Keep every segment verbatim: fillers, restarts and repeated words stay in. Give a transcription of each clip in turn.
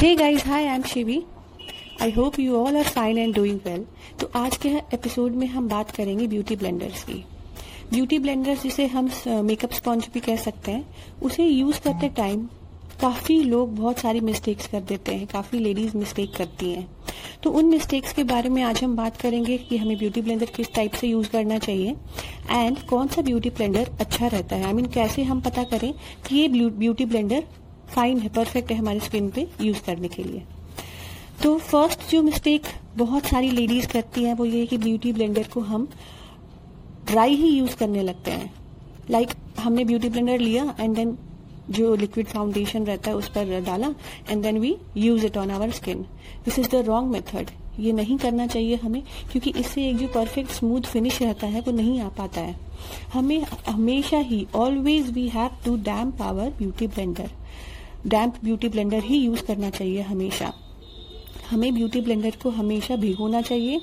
Hey guys, hi, I am Shivi. I hope you all are fine and doing well. तो आज के episode में हम बात करेंगे ब्यूटी ब्लेंडर्स की। ब्यूटी ब्लेंडर्स, जिसे हम मेकअप स्पॉन्ज भी कह सकते हैं, उसे यूज करते टाइम काफी लोग बहुत सारी मिस्टेक्स कर देते हैं, काफी लेडीज मिस्टेक करती हैं। तो उन मिस्टेक्स के बारे में आज हम बात करेंगे कि हमें ब्यूटी ब्लेंडर किस टाइप से यूज करना चाहिए एंड कौन सा ब्यूटी ब्लेंडर अच्छा रहता है। आई I मीन mean, कैसे हम पता करें कि ये ब्यूटी ब्लेंडर फाइन है, परफेक्ट है हमारी स्किन पे यूज करने के लिए। तो फर्स्ट जो मिस्टेक बहुत सारी लेडीज करती हैं वो ये कि ब्यूटी ब्लेंडर को हम ड्राई ही यूज करने लगते हैं। लाइक like, हमने ब्यूटी ब्लेंडर लिया एंड देन जो लिक्विड फाउंडेशन रहता है उस पर डाला and then we use it on our skin. This is the wrong method. ये नहीं करना चाहिए हमें, क्योंकि इससे एक जो परफेक्ट स्मूथ फिनिश रहता है वो नहीं आ पाता है। हमें हमेशा ही always we have to damp our beauty blender. Damp beauty blender ही यूज करना चाहिए हमेशा। हमें ब्यूटी ब्लेंडर को हमेशा भिगोना चाहिए।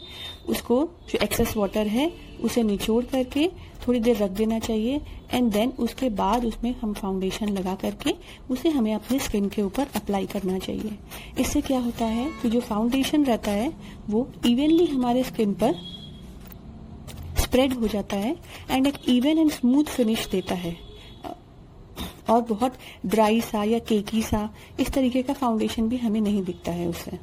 उसको जो एक्सेस वाटर है उसे निचोड़ करके थोड़ी देर रख देना चाहिए एंड देन उसके बाद उसमें हम फाउंडेशन लगा करके उसे हमें अपने स्किन के ऊपर अप्लाई करना चाहिए। इससे क्या होता है कि जो फाउंडेशन रहता है वो इवनली हमारे स्किन पर स्प्रेड हो जाता है एंड एक इवन एंड स्मूथ फिनिश देता है, और बहुत ड्राई सा या केकी सा इस तरीके का फाउंडेशन भी हमें नहीं दिखता है उससे।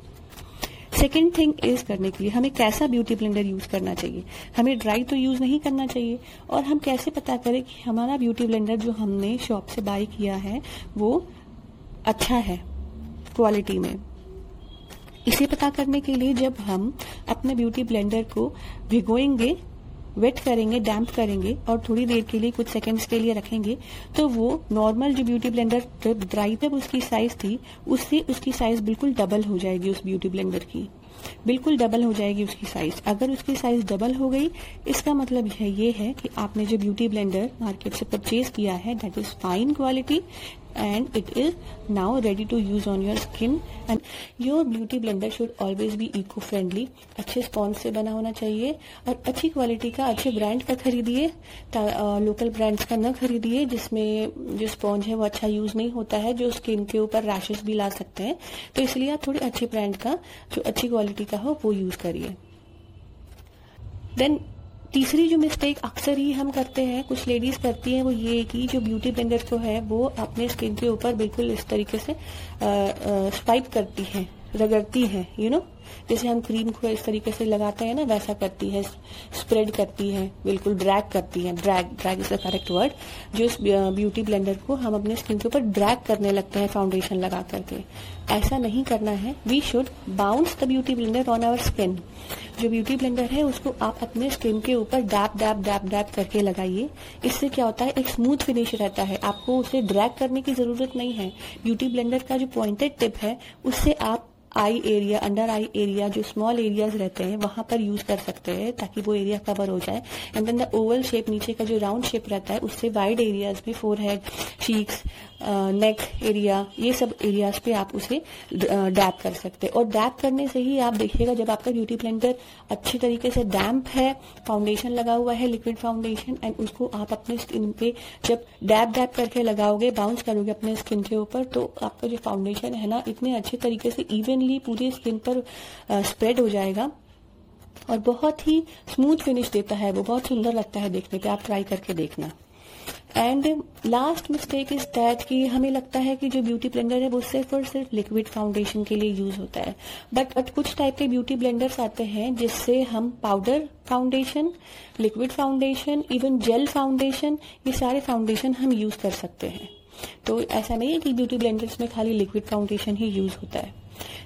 सेकेंड थिंग इज करने के लिए हमें कैसा ब्यूटी ब्लेंडर यूज करना चाहिए। हमें ड्राई तो यूज नहीं करना चाहिए। और हम कैसे पता करें कि हमारा ब्यूटी ब्लेंडर जो हमने शॉप से बाय किया है वो अच्छा है क्वालिटी में। इसे पता करने के लिए जब हम अपने ब्यूटी ब्लेंडर को भिगोएंगे, वेट करेंगे, डैम्प करेंगे और थोड़ी देर के लिए कुछ सेकंड्स के लिए रखेंगे, तो वो नॉर्मल जो ब्यूटी ब्लेंडर ड्राई तब उसकी साइज थी उससे उसकी साइज बिल्कुल डबल हो जाएगी। उस ब्यूटी ब्लेंडर की बिल्कुल डबल हो जाएगी उसकी साइज। अगर उसकी साइज डबल हो गई, इसका मतलब है ये है कि आपने जो ब्यूटी ब्लेंडर मार्केट से परचेज किया है that is fine quality and it is now ready to use on your skin. And your beauty blender should always be eco-friendly. अच्छे स्पॉन्ज से बना होना चाहिए और अच्छी क्वालिटी का, अच्छे ब्रांड का खरीदिए। लोकल ब्रांड्स का न खरीदिए जिसमें जो स्पॉन्ज है वो अच्छा यूज नहीं होता है, जो स्किन के ऊपर रैशेस भी ला सकते हैं। तो इसलिए आप थोड़े अच्छे ब्रांड का, जो अच्छी क्वालिटी का हो, वो यूज करिए। देन तीसरी जो मिस्टेक अक्सर ही हम करते हैं, कुछ लेडीज करती हैं, वो ये कि जो ब्यूटी ब्लेंडर को है वो अपने स्किन के ऊपर बिल्कुल इस तरीके से स्वाइप करती हैं, रगड़ती हैं, यू नो, जैसे हम क्रीम को इस तरीके से लगाते हैं ना, वैसा करती है, स्प्रेड करती है, बिल्कुल ड्रैग करती है। Drag drag is the correct word. जो इस ब्यूटी ब्लेंडर को हम अपने स्किन के ऊपर ड्रैग करने लगते हैं फाउंडेशन लगा करके। ऐसा नहीं करना है। We should bounce the beauty blender on our skin. जो ब्यूटी ब्लेंडर है उसको आप अपने स्किन के ऊपर डैप डैप डैप डैप करके लगाइए। इससे क्या होता है, एक स्मूथ फिनिश रहता है। आपको उसे ड्रैग करने की जरूरत नहीं है। ब्यूटी ब्लेंडर का जो पॉइंटेड टिप है उससे आप eye area, under eye area, जो स्मॉल एरियाज रहते हैं वहां पर यूज कर सकते हैं ताकि वो एरिया कवर हो जाए। And then the oval shape, नीचे का जो राउंड शेप रहता है उससे वाइड एरियाज में, फोरहेड, चीक्स, नेक एरिया, ये सब एरियाज पे आप उसे डैप कर सकते हैं। और डैप करने से ही आप देखिएगा, जब आपका ब्यूटी ब्लेंडर अच्छी तरीके से डैम्प है, फाउंडेशन लगा हुआ है, लिक्विड फाउंडेशन, एंड उसको आप अपने स्किन पे जब डैप डैप करके लगाओगे, बाउंस करोगे अपने स्किन के ऊपर, तो आपका जो फाउंडेशन है ना इतने अच्छे तरीके से इवनली पूरी स्किन पर स्प्रेड हो जाएगा और बहुत ही स्मूथ फिनिश देता है वो। बहुत सुंदर लगता है देखने पे। आप ट्राई करके देखना। And last mistake is that कि हमें लगता है कि जो ब्यूटी ब्लेंडर है वो सिर्फ और सिर्फ लिक्विड फाउंडेशन के लिए यूज होता है। बट बट कुछ टाइप के ब्यूटी ब्लेंडर्स आते हैं जिससे हम powder foundation, liquid foundation, even gel foundation, ये सारे फाउंडेशन हम यूज कर सकते हैं। तो ऐसा नहीं है कि ब्यूटी ब्लेंडर्स में खाली लिक्विड फाउंडेशन ही यूज होता है।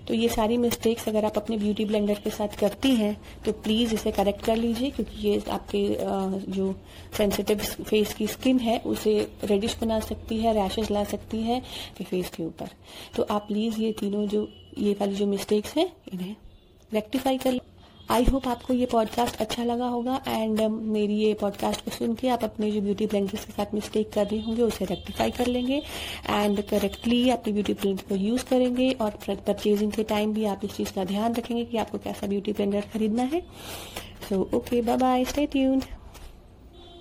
तो ये सारी मिस्टेक्स अगर आप अपने ब्यूटी ब्लेंडर के साथ करती हैं तो प्लीज इसे करेक्ट कर लीजिए, क्योंकि ये आपके जो सेंसिटिव फेस की स्किन है उसे रेडिश बना सकती है, रैशेस ला सकती है फेस के ऊपर। तो आप प्लीज ये तीनों जो ये वाली जो मिस्टेक्स हैं इन्हें रेक्टिफाई कर। आई होप आपको ये पॉडकास्ट अच्छा लगा होगा एंड um, मेरी ये पॉडकास्ट को सुन के आप अपने जो ब्यूटी ब्लेंडर्स के साथ मिस्टेक कर रहे होंगे उसे रेक्टिफाई कर लेंगे एंड करेक्टली अपने ब्यूटी ब्लेंडर को यूज करेंगे। और परचेजिंग के टाइम भी आप इस चीज का ध्यान रखेंगे कि आपको कैसा ब्यूटी ब्लेंडर खरीदना है। So okay, bye bye, stay tuned.